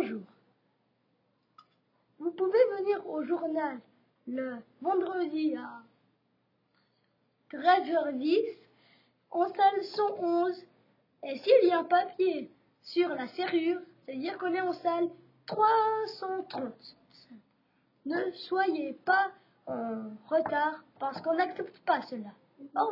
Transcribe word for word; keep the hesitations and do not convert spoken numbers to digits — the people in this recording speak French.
bonjour. Vous pouvez venir au journal le vendredi à treize heures dix en salle cent onze. Et s'il y a un papier sur la serrure, c'est-à-dire qu'on est en salle trois cent trente. Ne soyez pas en retard parce qu'on n'accepte pas cela.